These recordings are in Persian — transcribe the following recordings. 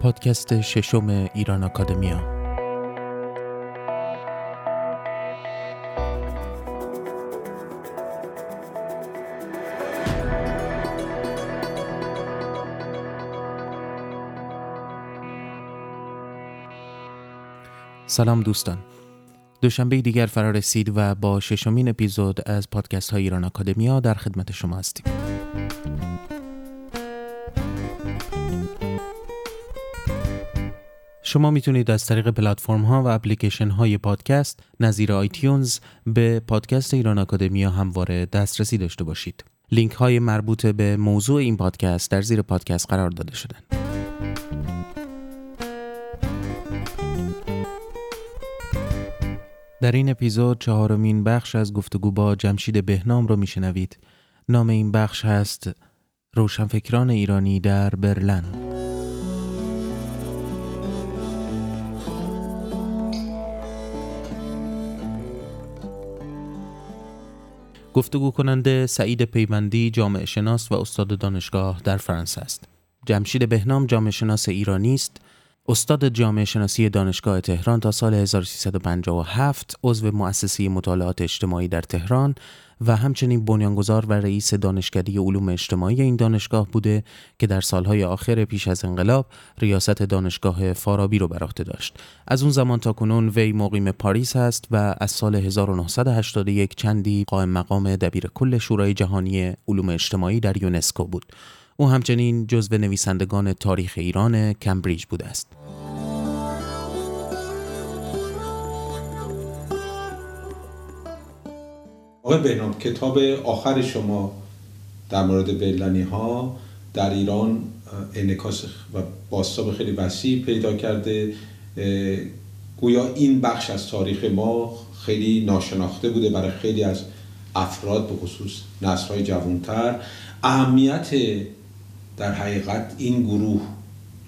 پادکست ششم ایران اکادمیا. سلام دوستان، دوشنبه دیگر فرا رسید و با ششمین اپیزود از پادکست های ایران اکادمیا در خدمت شما هستیم. شما میتونید از طریق پلتفرم ها و اپلیکیشن های پادکست نظیر آیتیونز به پادکست ایران اکادمیا همواره دسترسی داشته باشید. لینک های مربوط به موضوع این پادکست در زیر پادکست قرار داده شدن. در این اپیزود چهارمین بخش از گفتگو با جمشید بهنام رو میشنوید. نام این بخش هست روشنفکران ایرانی در برلین. گفتگو کننده سعید پیوندی جامعه شناس و استاد دانشگاه در فرانسه است. جمشید بهنام جامعه شناس ایرانی است، استاد جامعه شناسی دانشگاه تهران تا سال 1357، عضو مؤسسه مطالعات اجتماعی در تهران و همچنین بنیانگذار و رئیس دانشکده علوم اجتماعی این دانشگاه بوده که در سالهای آخر پیش از انقلاب ریاست دانشگاه فارابی رو بر عهده داشت. از اون زمان تا کنون وی مقیم پاریس هست و از سال 1981 چندی قائم مقام دبیرکل شورای جهانی علوم اجتماعی در یونسکو بود. او همچنین جزو نویسندگان تاریخ ایران کمبریج بوده است. آقای بهنام، کتاب آخر شما در مورد برلینی‌ها در ایران انعکاس و بازتاب خیلی وسیع پیدا کرده. گویا این بخش از تاریخ ما خیلی ناشناخته بوده برای خیلی از افراد، به خصوص نسل‌های جوان‌تر. اهمیت در حقیقت این گروه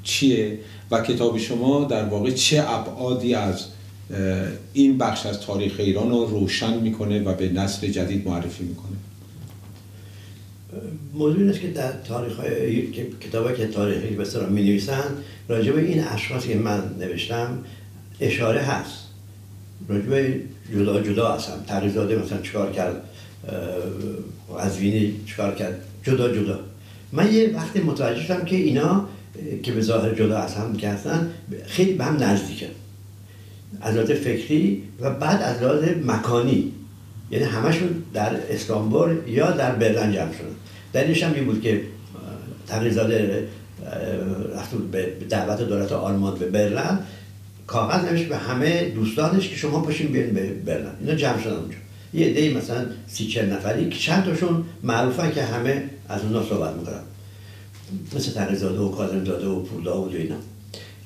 چیه و کتاب شما در واقع چه ابعادی از این بخش از تاریخ ایران رو روشن میکنه و به نسل جدید معرفی میکنه؟ موضوع این است که در کتاب‌هایی که تاریخی به اصطلاح می‌نویسند راجع به این اشخاصی که من نوشتم اشاره هست، راجع به جدا هستم. تقی زاده مثلا چیکار کرد، از وینی چیکار کرد، جدا. من یه وقتی متوجه شدم که اینا که به ظاهر جدا از هم هستن خیلی به هم نزدیکن از لحاظ فکری و بعد از لحاظ مکانی، یعنی همشون در استانبول یا در برلین جمع شدن. دلیلش هم این بود که تقی زاده رفت به دعوت دولت آلمان به برلین، کاغذ نوشت به همه دوستانش که شما پاشین بیاین به برلین. اینا جمع شدن اونجا، یه عده‌ای مثلا 34 نفری که چند تاشون معروفن که همه از اونها صحبت می‌کنن، مثل تقی زاده و کاظم زاده و پوردآوود و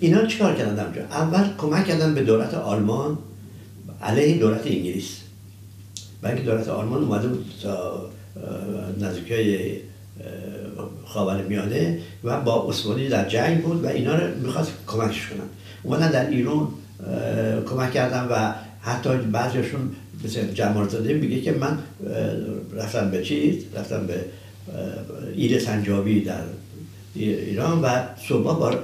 اینا چیکار کردن اونجا؟ اول کمک کردن به دولت آلمان علیه دولت انگلیس، بلکه دولت آلمان اومده بود تا نزدیکی‌های خاورمیانه و با عثمانی در جنگ بود و اینا رو می‌خواست کمکش کنن. اومدن در ایران کمک کردن و حتی بعضیشون مثل جمالزاده میگه که من رفتم به ایل سنجابی در ایران و صبح با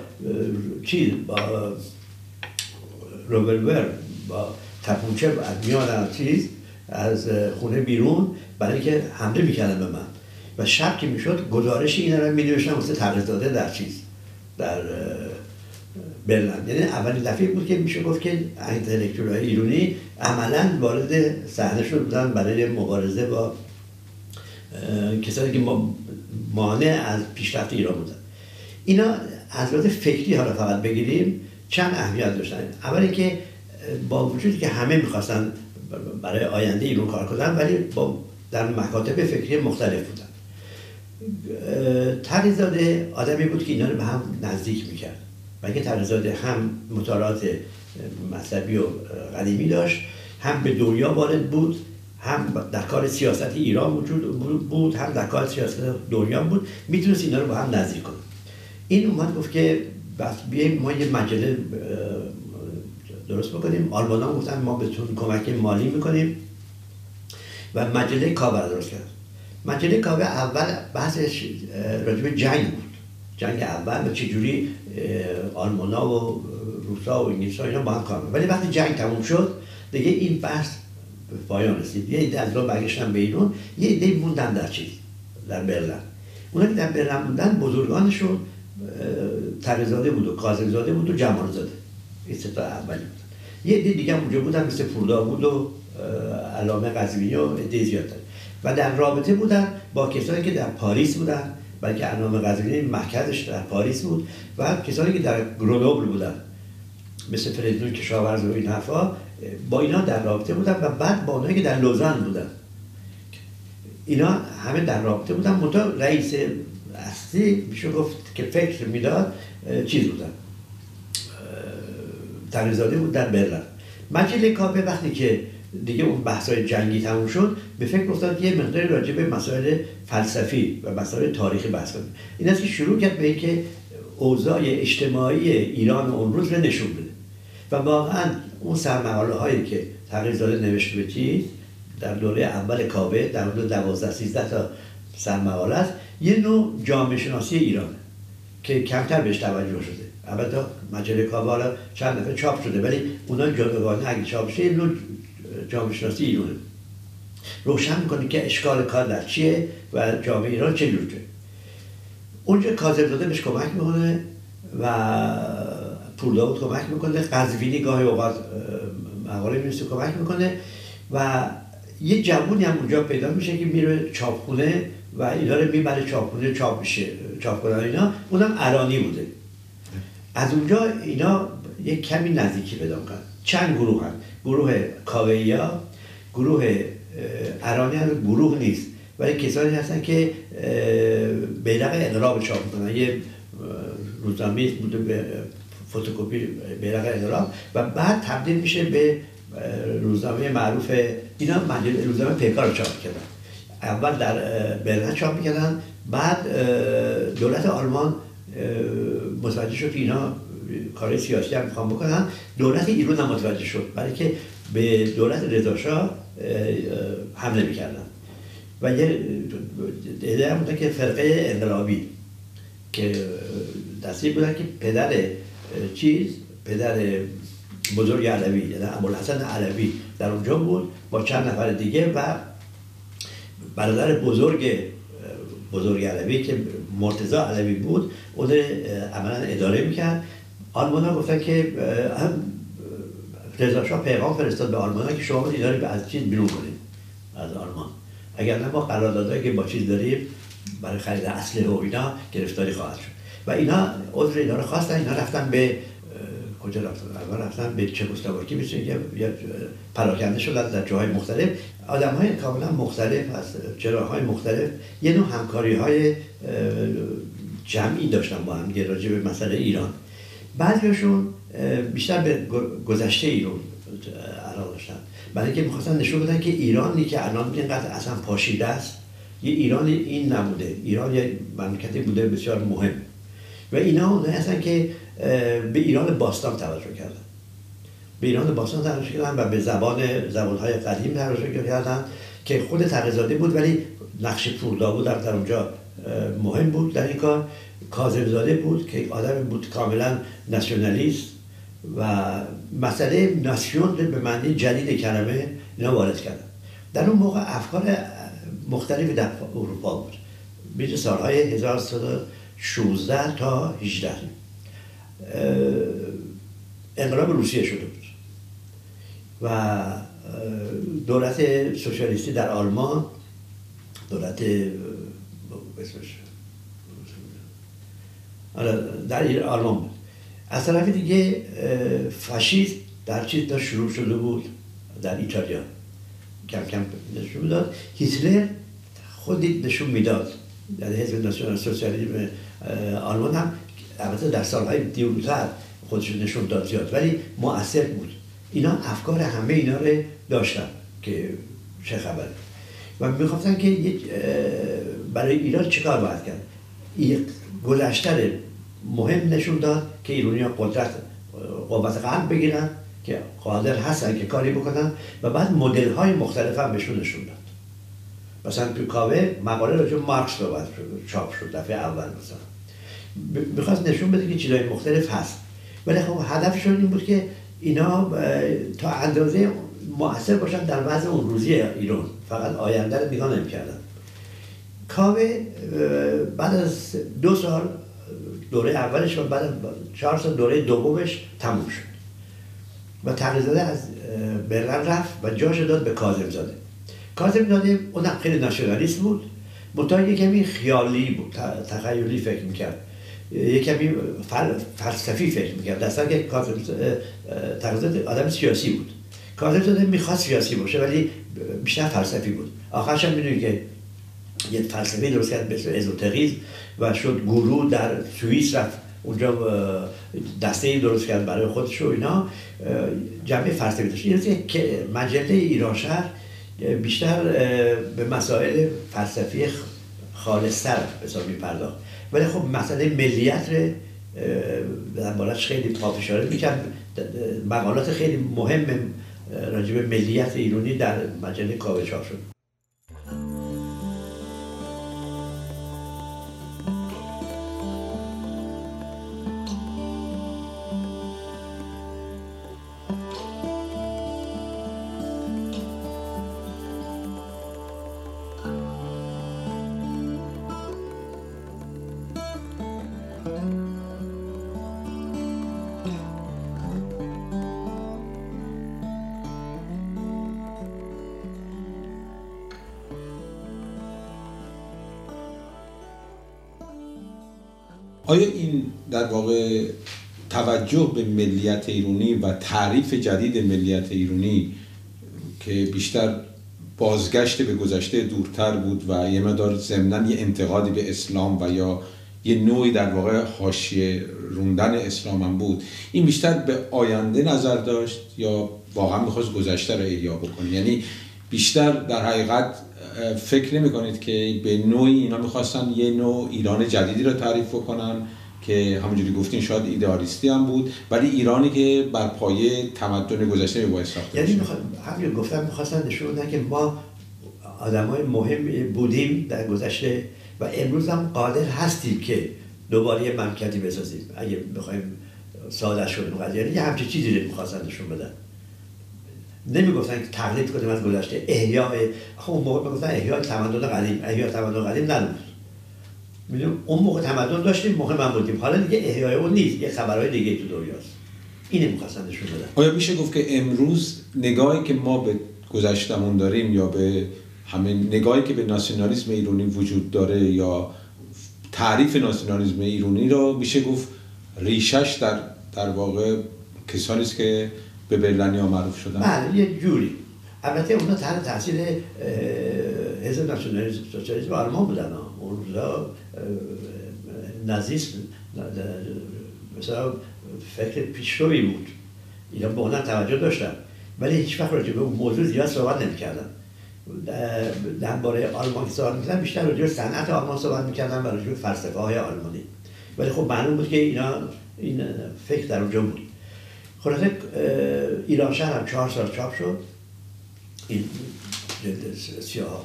رولور با تپونچه از میان از خونه بیرون برای که حمله میکردن به من و شب که میشد گزارش اینا رو می‌نوشتم واسه تقی زاده در برلین. یعنی اولین دفعه بود که میشه گفت که اینتلکچوال‌های ایرانی عملاً وارد صحنه شدن برای مبارزه با کسانی که مانع از پیشرفت ایران بودن. اینا از لحاظ فکری حالا فقط بگیریم چند اهمیت داشتن. اولی که با وجودی که همه میخواستن برای آینده ایران کار کنن ولی در مکاتب فکری مختلف بودن. تقی زاده آدمی بود که اینا رو به هم نزدیک میکرد. بلکه تقی زاده هم مطالعات مذهبی و قدیمی داشت، هم به دنیا وارد بود، هم در کار سیاستی ایران وجود بود، هم در کار سیاست دنیا بود، میتونست اینا رو با هم نزدیک کنه. این اومد گفت که بس بیاییم ما یه مجله درست بکنیم. آلمان ها گفتن ما بهتون کمک مالی میکنیم و مجله کاوه درست کرد. مجله کاوه اول بحثش راجب جنگ بود، جنگ اول و چجوری آلمانا و روسا و انگلیس‌ها اینا با هم کار می‌کردن. ولی وقتی جنگ تموم شد دیگه این بحث به پایان رسید. یه ایده از راه برگشتن به ایران، یه ایده موندن در چیز در برلین. اونا که در برلین موندن بزرگانشون تقی زاده بود و کاظم زاده بود و جمالزاده. این سه تا اولی بودن. یه عده دیگه هم اونجا بودن مثل پورداوود و علامه قزوینی و عده زیاد دارن. و در رابطه بودن با کسانی که در پاریس بودن، بلکه علامه قزوینی مرکزش در پاریس بود و کسانی که در گرنوبل بودن مثل فریدون کشاورز و این حرفا، با اینا در رابطه بودن و بعد با اونایی که در لوزان بودن. اینا همه در رابطه بودن. منتها رئیس اصلی میشه گفت که فکر میداد چیز بودن، تقی زاده بود در برلین. مجله کاپه وقتی که دیگه اون بحث‌های جنگی تموم شد به فکر افتاد یه مقدار راجع به مسائل فلسفی و مسائل تاریخی بحث کنه. این است که شروع کرد به اینکه اوضاع اجتماعی ایران اون روز رو نشون بده و واقعا اون سرمقاله هایی که تقی زاده نوشته به چیز در دوره اول کاوه در حدود 12-13 تا سرمقاله است، یه نوع جامعه شناسی ایرانه که کمتر بهش توجه شده. البته مجله کاوه حالا چند دفعه چاپ شده ولی اونا جداگانه اگه چاپ شه یه نوع جامعه شناسی ایرانه، روشن میکنه که اشکال کار در چیه و جامعه ایران چه جوره. اونجا کاظم زاده بهش کمک میکنه و پورداوود کمک میکنه، قزوینی گاهی اوقات مقاله می‌نویسه کمک میکنه و یه جوونی هم اونجا پیدا میشه که میره چاپخونه و اینا رو میبره چاپخونه چاپ میشه، چاپخونه اینا، اونم ایرانی بوده. از اونجا اینا یه کمی نزدیکی پیدا میکنن. چند گروه هستن، گروه کاوه‌یا، گروه ایرانی ها، گروه نیست ولی کسانی هستن که بیرق انقلاب چاپ میکنن. یه روزنامه بوده به فتوکپی بیرق انقلاب و بعد تبدیل میشه به روزنامه معروف. اینا روزنامه پیکار رو چاپ کردن، اول در برلین چاپ میکردن، بعد دولت آلمان متوجه شد که اینا کار سیاسی هم میخوان بکنن، دولت ایران هم متوجه شد برای که به دولت رضاشاه حمله میکردن و یه ایده هم بودن که فرقه انقلابی که دستی بودن که پدر چیز، پدر بزرگ علوی یعنی ابوالحسن علوی در اونجا بود با چند نفر دیگه و برادر بزرگ علوی که مرتضی علوی بود اون عملا اداره میکرد. آلمان ها گفتن که رضا شاه پیغام فرستاد به آلمان ها که شما اینا رو از چیز بیرون کنید از آلمان، اگر نه ما قراردادهایی که با چیز داریم برای خرید اسلحه و اینا گرفتاری خواهد شد و اینا عذر اینا رو خواستن. اینا رفتن به کجا رفتن؟ اول رفتن به چکسلواکی میشه که پراکنده شدن در جاهای مختلف، آدم‌های کاملا مختلف از چراهای مختلف، یه نوع همکاری‌های جمعی داشتن با هم راجع به مسئله ایران. بعضیاشون بیشتر به گذشته ایران علاقه داشتن برای اینکه می‌خواستن نشون بدن که ایرانی که الان اینقدر اصلا پاشیده است یه ایران این نبوده، ایران یه مملکتی بوده بسیار مهم و اینا اونایی هستن که به ایران باستان توجه کردن، به ایران باستان توجه کردن و به زبان‌های قدیم توجه کردن که خود تقی زاده بود ولی نقش پورداوود هم در اونجا مهم بود در این کار. کاظم زاده بود که آدم بود کاملا ناسیونالیست و مسئله ناسیون به معنی جدید کلمه اینا وارد کردن. در اون موقع افکار مختلفی در اروپا بود بین سالهای 1916 تا 18 انقلاب روسیه شده بود و دولت سوسیالیستی در آلمان، دولت اسمش در آلمان بود. از طرف دیگه فاشیسم در چیز شروع شده بود در ایتالیا، کم کم نشون میداد. هیتلر خودی نشون میداد یعنی حزب ناسیونال سوسیالیسم آلمان هم البته در سالهای دیروزتر خودشون نشون داد زیاد ولی مؤثر بود. اینا افکار همه اینا رو داشتن که چه خبره و میخواستن که برای ایران چیکار باید کرد. گذشته مهم نشون داد که ایرانی‌ها قوت قلب بگیرن که قادر هستن که کاری بکنن و بعد مدل‌های مختلف هم بهشون نشون داد. مثلا تو کاوه مقاله راجع به مارکس چاپ شد دفعه اول مثلا میخواست نشون بده که چیزهای مختلف هست، ولی خب هدفشون این بود که اینا تا اندازه مؤثر باشن در وضع اون روزی ایران، فقط آینده رو نگاه نمی‌کردن. کاوه بعد از 2 سال دوره اولش و بعد 4 سال دوره دومش تموم شد و تقی زاده از برلن رفت و جاش داد به کاظم زاده. کاظم زاده اونم خیلی ناسیونالیست بود، منتها یه کمی خیالی بود، تخیلی فکر میکرد، یه کمی فلسفی فکر میکرد، دستان که تقی زاده آدم سیاسی بود. کاظم زاده میخواست سیاسی باشه ولی بیشتر فلسفی بود. آخرش هم میدونی که یه فلسفه درست کرد مثل ازوتریسم و شد گورو در سوئیس، رفت اونجا دسته‌ای درست کرد برای خودش و اینا، جنبه فلسفی داشت. یعنی که مجله ایرانشهر بیشتر به مسائل فلسفی خالص‌تر به حساب می‌پرداخت، ولی خب مسئله ملیت درباره‌اش خیلی پافشاری می‌کرد، مقالات خیلی مهم راجع به ملیت ایرانی در مجله کاوه چاپ شد. آیا این در واقع توجه به ملیت ایرانی و تعریف جدید ملیت ایرانی که بیشتر بازگشت به گذشته دورتر بود و یه مقدار ضمناً یه انتقادی به اسلام و یا یه نوعی در واقع حاشیه روندن اسلام هم بود، این بیشتر به آینده نظر داشت یا واقعا میخواست گذشته رو احیا بکنه؟ یعنی بیشتر در حقیقت فکر نمی‌کنید که به نوعی اینا می‌خواستن یه نوع ایران جدیدی رو تعریف بکنن که همونجوری گفتین شاید ایدئالیستی هم بود، ولی ایرانی که بر پایه تمدن گذشته می‌بایست ساخته بشه. یعنی همین گفتم می‌خواستن نشون بدن که ما آدمای مهم بودیم در گذشته و امروز هم قادر هستیم که دوباره یه مملکتی بسازیم اگه بخوایم ساده شون قضیه. یعنی همچین چیزی رو می‌خواستن نشون بدن. نمیگفتن که تقلید کنیم از گذشته، احیاء. خب اون موقع میگفتن احیاء تمدن قدیم. احیاء تمدن قدیم نبود، میدونم اون موقع تمدن داشتیم، موقع من بودیم، حالا دیگه احیاء اون نیست، یه خبرهای دیگه تو دنیاست. اینو می‌خواستن نشون بدن. آیا میشه گفت که امروز نگاهی که ما به گذشتهمون داریم یا به همین نگاهی که به ناسیونالیسم ایرانی وجود داره یا تعریف ناسیونالیسم ایرانی رو میشه گفت ریشش در واقع کسانی است که به برلنیا معروف شدن؟ بله یه جوری. البته اونا تحت تاثیر حزب ناسیونالیسم سوسیالیسم آلمان بودن، اون روزا نازیسم مثلا فکر پیشروی بود، اینا به اون توجه داشتن ولی هیچ وقت راجع به اون موضوع زیاد صحبت نمی‌کردن. درباره آلمان صحبت می‌کردن، بیشتر راجع به صنعت آلمان صحبت می‌کردن و راجع به فلسفه‌های آلمانی، ولی خب معلوم بود که اینا این فکر در اونجا بود. خلاصه ایرانشهر هم 4 سال چاپ شد، این جلد سیاه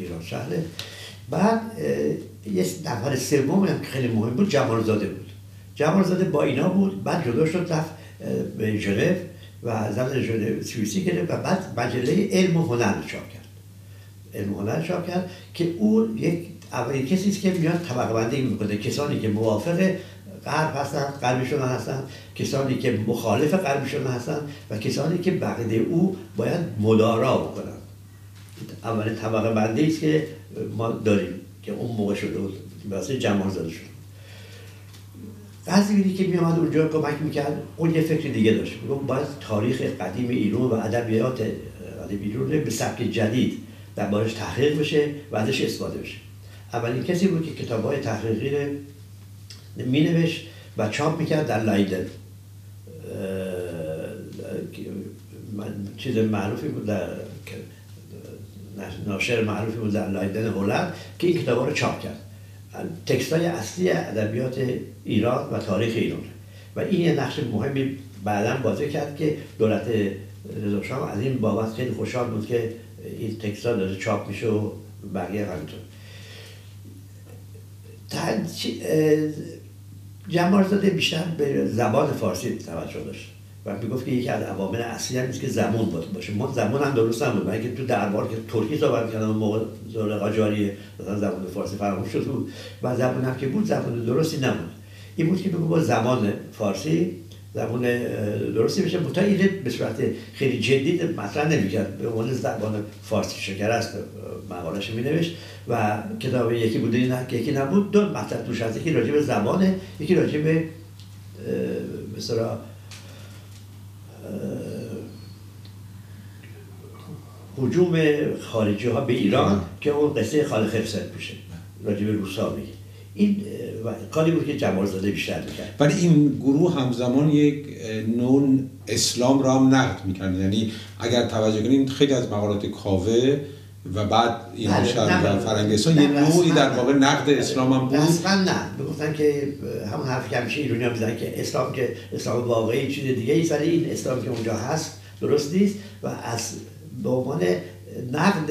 ایرانشهر. بعد یه نفر سوم هم که خیلی مهم بود جمالزاده بود. جمالزاده با اینا بود، بعد جدا شد رفت به ژنو و زن ژنو سوئیسی گرفت و بعد مجله علم و هنر چاپ کرد. علم و هنر چاپ کرد که اون یک اولین کسی است که میاد طبقه بندی میکنه، کسانی که موافق غرب هستند، غربشون هستند، کسانی که مخالف غربشون هستند و کسانی که بقیده او باید مدارا بکنند. اولین طبقه بندی است که ما داریم که اون موقع شده بود، واسه جمالزاده شد. قضیه اینه که میامد اونجا کمک میکرد، اون یه فکر دیگه داشت، میگفت باید تاریخ قدیم ایران و ادبیات قدیم ایران به سبک جدید دربارش تحقیق بشه و ازش استفاده بشه. اولین کسی بود که کتاب‌های تحقیقی مینوشت و چاپ میکرد در لایدن. چیز معروفی بود، در ناشر معروفی بود در لایدن هلند که این کتابا رو چاپ کرد، تکستای اصلی ادبیات ایران و تاریخ ایران. و این یه نقش مهمی بعداً بازی کرد که دولت رضا شاه از این بابت خیلی خوشحال بود که این تکستا داره چاپ میشه و بقیه همینطور. جمالزاده بیشتر به زبان فارسی توجه داشت و میگفت که یکی از عوامل اصلی هم نیست که زمان باشه. ما زمان هم درست نبود، من که تو دربار که ترکی صحبت کردم موقع قاجاریه مثلا زبان فارسی فراموش شده بود و زبان هم که بود زبان درستی نبود. این بود که بگو با زبان فارسی زبان درستی بشه، متا ایده به صورت خیلی جدی مطرح نمی‌کرد، به عنوان زبان فارسی شکر است مقاله‌اش می‌نوشت و کتاب یکی بوده نه یکی نبود، دو مطلب توش هست، یکی راجع به زبانه، یکی راجع به مثلا هجوم خارجی‌ها به ایران که اون قصه خالق افسر میشه راجع به روسا میگه. این کاری بود که جمالزاده بیشتر میکرد. ولی این گروه همزمان یک نوع اسلام را هم نقد میکرد، یعنی اگر توجه کنیم خیلی از مقالات کاوه و بعد ایرانشهر و فرنگستان یه نوعی در واقع نقد اسلام هم بود. اصلا نه، میگفتن که همون حرف که همیشه ایرانی ها میزنن که اسلام که اسلام واقعی چیز دیگه ایست، ولی این اسلام که اونجا هست درست نیست و از به عنوان نقد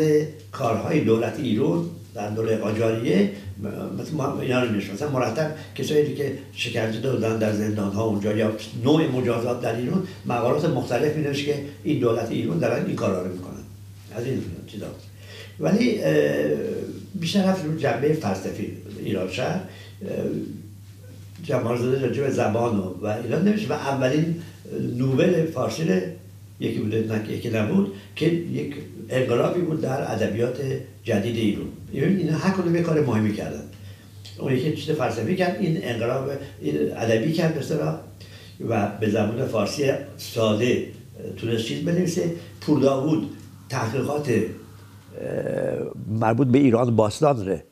کارهای دولت ایران در دوره قاجاریه مثلا اینا رو میشن، مثلا مرتب کسایی که شکنجه دادن در زندان‌ها اونجا یا نوع مجازات در ایران مقالات مختلف می‌نوشت که این دولت ایران دارن این کارا رو میکنن از این چیزا. ولی بیشتر حرف رو جنبه فلسفی ایرانشهر جمالزاده راجع به زبان و ایران نوشت و اولین نوبل فارسی یکی بوده نه یکی نبود که یک انقلابی بود در ادبیات جدید ایران. اینا هر کدوم یه کار مهمی کردن، اون یکی چیز فلسفی کرد، این انقلاب ادبی کرد مثلا و به زبان فارسی ساده تونست چیز بنویسه. پورداوود تحقیقات مربوط به ایران باستان ره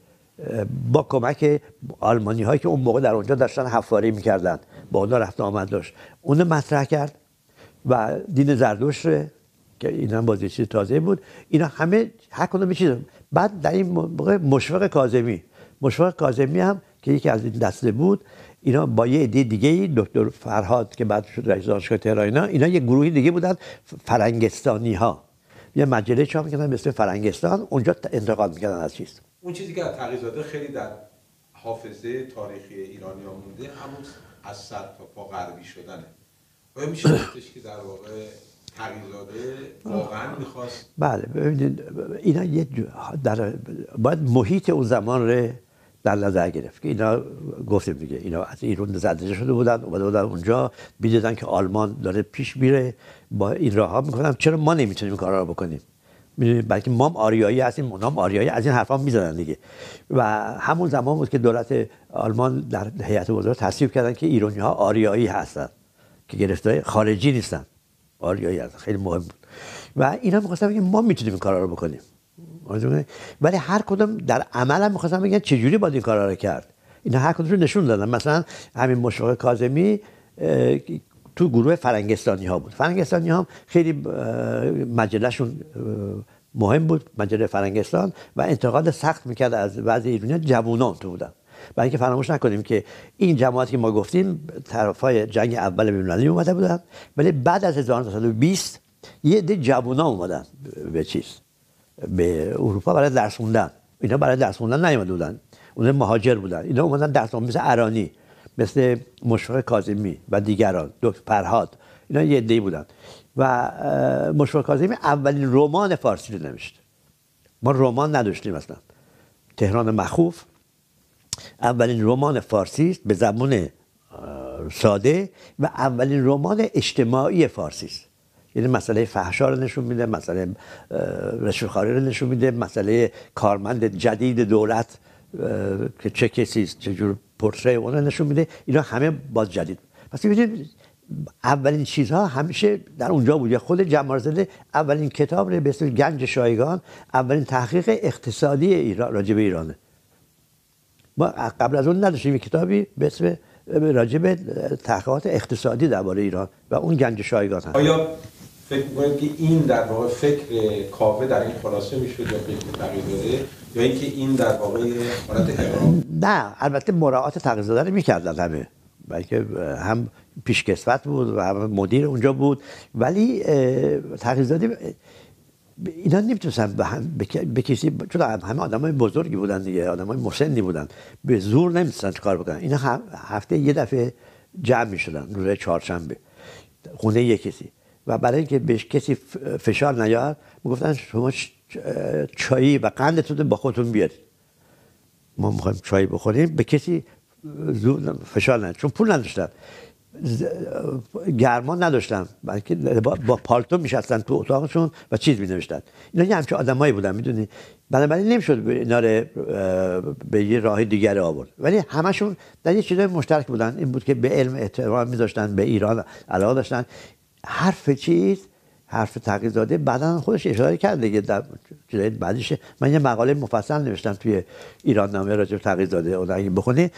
با کمک آلمانی هایی که اون موقع در اونجا داشتن حفاری میکردن با اونا رفت آمد داشت، اون مطرح کرد و دین زردوش ره که اینا باز یه چیز تازه بود. اینا همه هر کدوم چیز. بعد در این موقع مشفق کاظمی هم که یکی از این دسته بود، اینا با یه عده دیگه دکتر فرهاد که بعد شد رئیس دانشگاه تهران، اینا یه گروهی دیگه بودن فرنگستانی ها، یه مجله چاپ می‌کردن به اسم فرنگستان، اونجا انتقاد می‌کردن از چیز. اون چیزی که تقی زاده خیلی در حافظه تاریخی ایرانی‌ها مونده همون از سر تا پا غربی شدنه. و میشه گفتش که در واقع تقی زاده واقعا می‌خواست. بله ببینید اینا یه در باید محیط اون زمان رو در نظر گرفت که اینا گفتیم دیگه اینا از ایران زده شده بودن اومدن اونجا می‌دیدن که آلمان داره پیش میره با این راه‌ها می‌کنن، چرا ما نمی‌تونیم کارا رو بکنیم؟ می‌دونید بلکه ما هم آریایی هستیم، اونا هم آریایی، از این حرفا می‌زنن دیگه. و همون زمان بود که دولت آلمان در هیئت وزرا تصویب کردن که ایرانی‌ها آریایی هستن که گرفتار خارجی نیستن. آریایی هستن، خیلی مهم بود. و اینا می‌خواستن بگن ما می‌تونیم این کارا رو بکنیم. ولی هر کدوم در عمل هم می‌خواستن بگن چه جوری باید این کارا رو کرد. اینا هر کدوم رو نشون دادن. مثلا همین مشفق کاظمی تو گروه فرنگستانی‌ها بود. فرنگستانی‌ها هم خیلی مجله‌شون مهم بود، مجله فرنگستان، و انتقاد سخت می‌کرد از بعضی ایرانی‌ها جوونان تو بودن. برای اینکه فراموش نکنیم که این جماعتی که ما گفتیم طرفای جنگ اول بین‌المللی اومده بودن، ولی بعد از 1920 یه عده جوونا اومدن به اروپا برای درس خوندن. اینا برای درس خوندن نیومده بودن، اونا مهاجر بودن. اینا اومدن درس خوندن، مثل ارانی، مثل مشفق کاظمی و دیگران، دکتر فرهاد، اینا یه عده بودن. و مشفق کاظمی اولین رمان فارسی رو نوشت. ما رمان نداشتیم اصلا. تهران مخوف اولین رمان فارسی است به زبان ساده و اولین رمان اجتماعی فارسی است. یعنی مسئله فحشا رو نشون میده، مسئله رشوه‌خواری رو نشون میده، مسئله کارمند جدید دولت که چه کسی است، چه جور پرسه اون رو نشون میده. اینا همه باز جدید. پس ببینید اولین چیزها همیشه در اونجا بود. خود جمالزاده اولین کتاب رو به اسم گنج شایگان، اولین تحقیق اقتصادی ایران راجع به ایرانه. ما قبل از اون نداشتیم کتابی به اسم راجع به تحقیقات اقتصادی درباره ایران و اون گنج شایگان هست. آیا فکر می‌کنید که این در واقع فکر کاوه در این خلاصه میشد یا فکر تقی زاده یا اینکه این در واقع حالت اقرام؟ نه، البته مراعات تقی زاده رو می‌کردن همه، بلکه هم پیشکسوت بود و هم مدیر اونجا بود، ولی تقی زاده اینا نمیتونستن به هم بکشی، چون همه آدمای بزرگی بودن دیگه، آدمای مسنی بودن، به زور نمیتونستن کار بکنن. اینا هفته یه دفعه جمع میشدن روز چهارشنبه خونه یه کسی، و برای اینکه بهش کسی فشار نیاد میگفتن شما چایی و قندتون با خودتون بیارید، ما میخوایم چای بخوریم، به کسی زور فشار نیاد، چون پول نداشتن، گرمان نداشتم، بلکه با پالتو میشستن تو اتاقشون و چیز مینوشتن. اینا یه همچین آدمایی بودن میدونی، بنابراین نمیشد اینا رو به یه راه دیگری آورد، ولی همشون در یه چیزای مشترک بودن، این بود که به علم احترام میذاشتن، به ایران علاقه داشتن. حرف چیز، حرف تقی زاده بعداً خودش اشاره کرد دیگه، در چیزای بعدش من یه مقاله مفصل نوشتم توی ایران نامه راجع به تقی زاده، اون اگه بخونی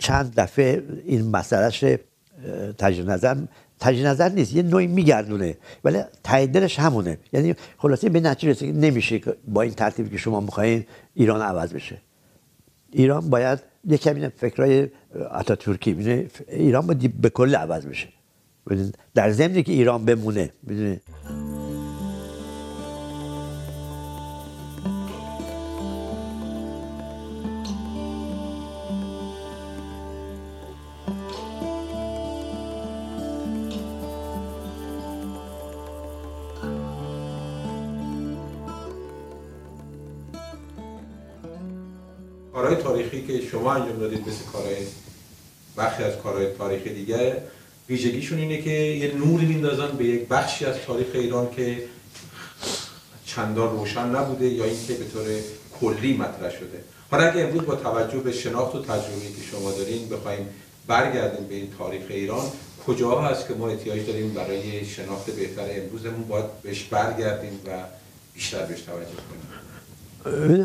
چند دفعه این مسئلهش تجه نظر نیست، یه نوعی میگردونه، ولی تاییدش همونه. یعنی خلاصه به نتیجه رسید نمیشه با این ترتیبی که شما میخواین ایران عوض بشه. ایران باید یه کمی فکرای آتاتورکی بینه، ایران باید به کل عوض بشه در ضمنی که ایران بمونه. میدونی کارهای تاریخی که شما انجام دادید مثل کارهای بخشی از کارهای تاریخی دیگه، ویژگیشون اینه که یه نوری میندازن به یک بخشی از تاریخ ایران که چندان روشن نبوده یا اینکه به طور کلی مطرح شده. حالا اگه امروز با توجه به شناخت و تجربه‌ای که شما دارین بخوایم برگردیم به این تاریخ ایران، کجاها هست که ما احتیاج داریم برای شناخت بهتر امروزمون باید بهش برگردیم و بیشتر بهش توجه کنیم؟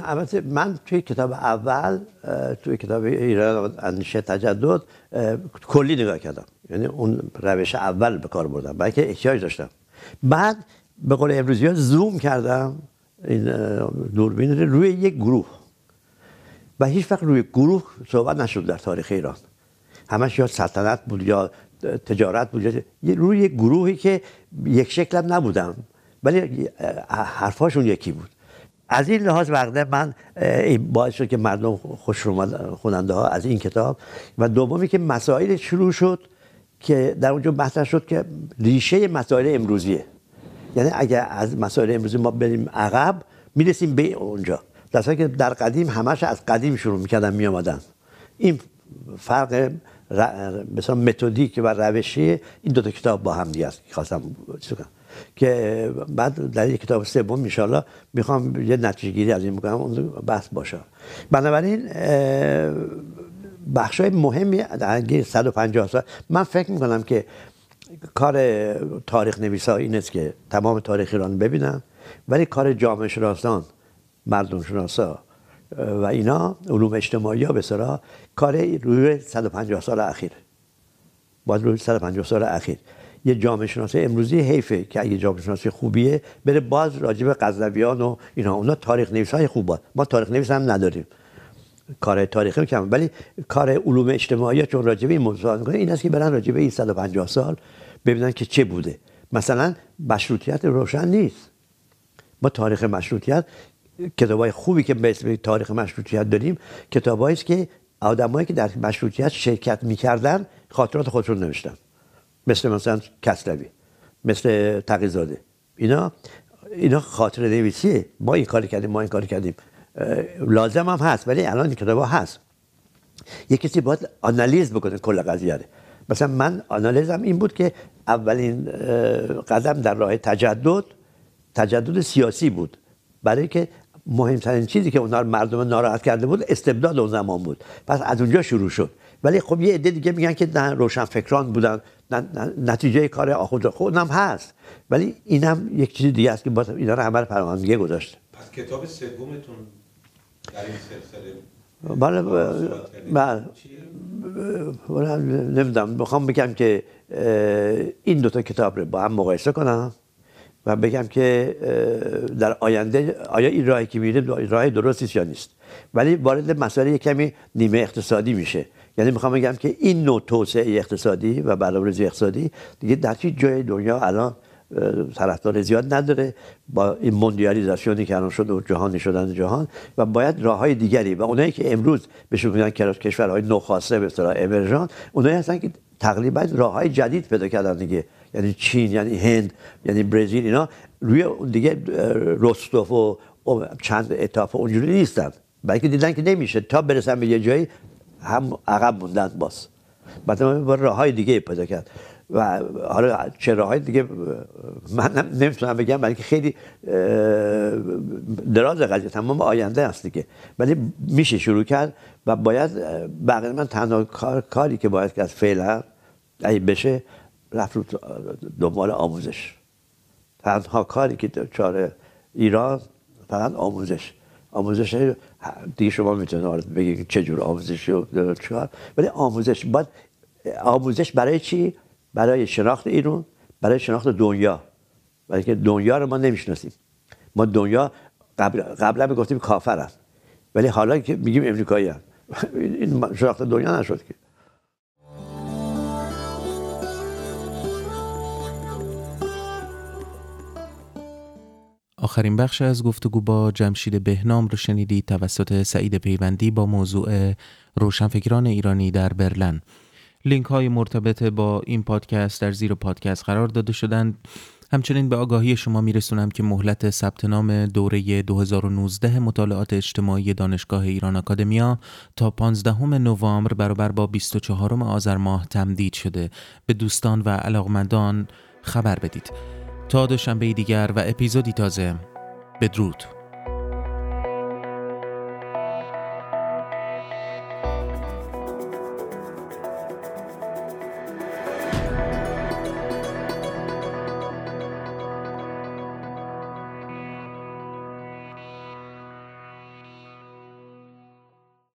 البته من توی کتاب اول، توی کتاب ایران اندیشه تجدد، کلی نگاه کردم، یعنی اون روش اول به کار بردم، بلکه احتیاج داشتم. بعد به قول امروزی‌ها زوم کردم این دوربین روی یک گروه، و هیچ وقت روی گروه صحبت نشد در تاریخ ایران، همش یا سلطنت بود یا تجارت بود، روی یک گروهی که یک شکلم نبودم ولی حرفاشون یکی بود. از این لحاظ وقته من باعث شد که مردم خوش اومد، خواننده ها، از این کتاب. و دومی که مسائل شروع شد که در اونجا بحث شد که ریشه مسائل امروزیه، یعنی اگر از مسائل امروزی ما بریم عقب میرسیم به اونجا، در حالی که در قدیم همش از قدیم شروع میکردن میامدن. این فرق مثلا متدیک و روشی این دو تا کتاب با هم دیگه است که خواستم چیز کنم، که بعد در یک کتاب سوم ان شاءالله میخوام یه نتیجه گیری از این بکنم، اون بحث باشه. بنابراین بخشای مهمی در 150 سال من فکر میکنم که کار تاریخ نویسا این است که تمام تاریخ ایران ببینن، ولی کار جامعه شناسان، مردم شناسا و اینا، علوم اجتماعی ها، به صراحت کار روی 150 سال اخیر، باید روی 150 سال اخیر یه جامعه شناسی امروزی حیفه که اگه جامعه شناسی خوبیه بره باز راجع به غزنویان و اینا، اونا تاریخ نویسای خوبه، ما تاریخ نویس هم نداریم، کار تاریخی کم، ولی کار علوم اجتماعی چون راجع به این موضوع میکنه این است که برن راجع به این 150 سال ببینن که چه بوده. مثلا مشروطیت روشن نیست، ما تاریخ مشروطیت، کتابای خوبی که به اسم تاریخ مشروطیت داریم کتابایی است که آدمایی که در مشروطیت شرکت میکردن خاطرات خودشون نوشتن، مثلا کسروی، مثل تقی زاده، اینا خاطره نویسیه. ما این کار کردیم، لازم هم هست، ولی الان این کتابا هست. یه کسی باید آنالیز بکنه کل قضیه رو. مثلا من آنالیزم این بود که اولین قدم در راه تجدد سیاسی بود، برای که مهمترین چیزی که اونها مردم ناراحت کرده بود استبداد اون زمان بود، پس از اونجا شروع شد. ولی خب یه عده دیگه میگن که نه روشنفکران بودن، نتیجه کار خودم هست، ولی اینم یک چیز دیگه است که باید اینا رو همه رو پراماندگی گذاشت. پس کتاب سومتون در این سلسله بله نمیدونم، میخوام بگم که این دوتا کتاب رو با هم مقایسه کنم و بگم که در آینده آیا این راهی که میریم راه درستی است یا نیست، ولی وارد مسئله کمی نیمه اقتصادی میشه. یعنی میخوام بگم که این نوع توسعه اقتصادی و برنامه‌ریزی اقتصادی دیگه در هیچ جای دنیا الان طرفدار زیاد نداره با این موندیالیزاسیونی که الان شد و جهانی شدن جهان، و باید راههای دیگری و اونایی که امروز بهشون میگن کشورهای نوخاسته به اصطلاح ایمرجن، اونایی هستن که تقریبا راههای جدید پیدا کردن دیگه، یعنی چین، یعنی هند، یعنی برزیل، اینا روی دیگه رستوف و چند اتاف اونجوری نیستن، بلکه دیدن که نمیشه تا برسن به یه جایی هم عقب موندن باز، بعد راههای دیگه پیدا کرد. و حالا چه راههای دیگه من نمیتونم بگم، بلکه خیلی دراز قضیه، تمام آینده است دیگه، ولی میشه شروع کرد و باید بقیه من تنها کاری که باید کرد فعلا ای بشه رفت رو دنبال آموزش. تنها کاری که چاره ایران فقط آموزش، آموزش دیگه. شما میتونید بگید چه جور آموزشی و چیکار، ولی آموزش باید، آموزش برای چی؟ برای شناخت ایران، برای شناخت دنیا، برای که دنیا رو ما نمیشناسیم. ما دنیا قبلا میگفتیم کافر هست، ولی حالا که میگیم امریکایی هست. این شناخت دنیا نشد که. آخرین بخش از گفتگو با جمشید بهنام رو شنیدید توسط سعید پیوندی با موضوع روشنفکران ایرانی در برلین. لینک های مرتبط با این پادکست در زیر پادکست قرار داده شدند. همچنین به آگاهی شما میرسونم که مهلت ثبت نام دوره 2019 مطالعات اجتماعی دانشگاه ایران اکادمیا تا 15 نوامبر برابر با 24 آذر ماه تمدید شده. به دوستان و علاقمندان خبر بدید. تا دوشنبه دیگر و اپیزودی تازه، بدرود.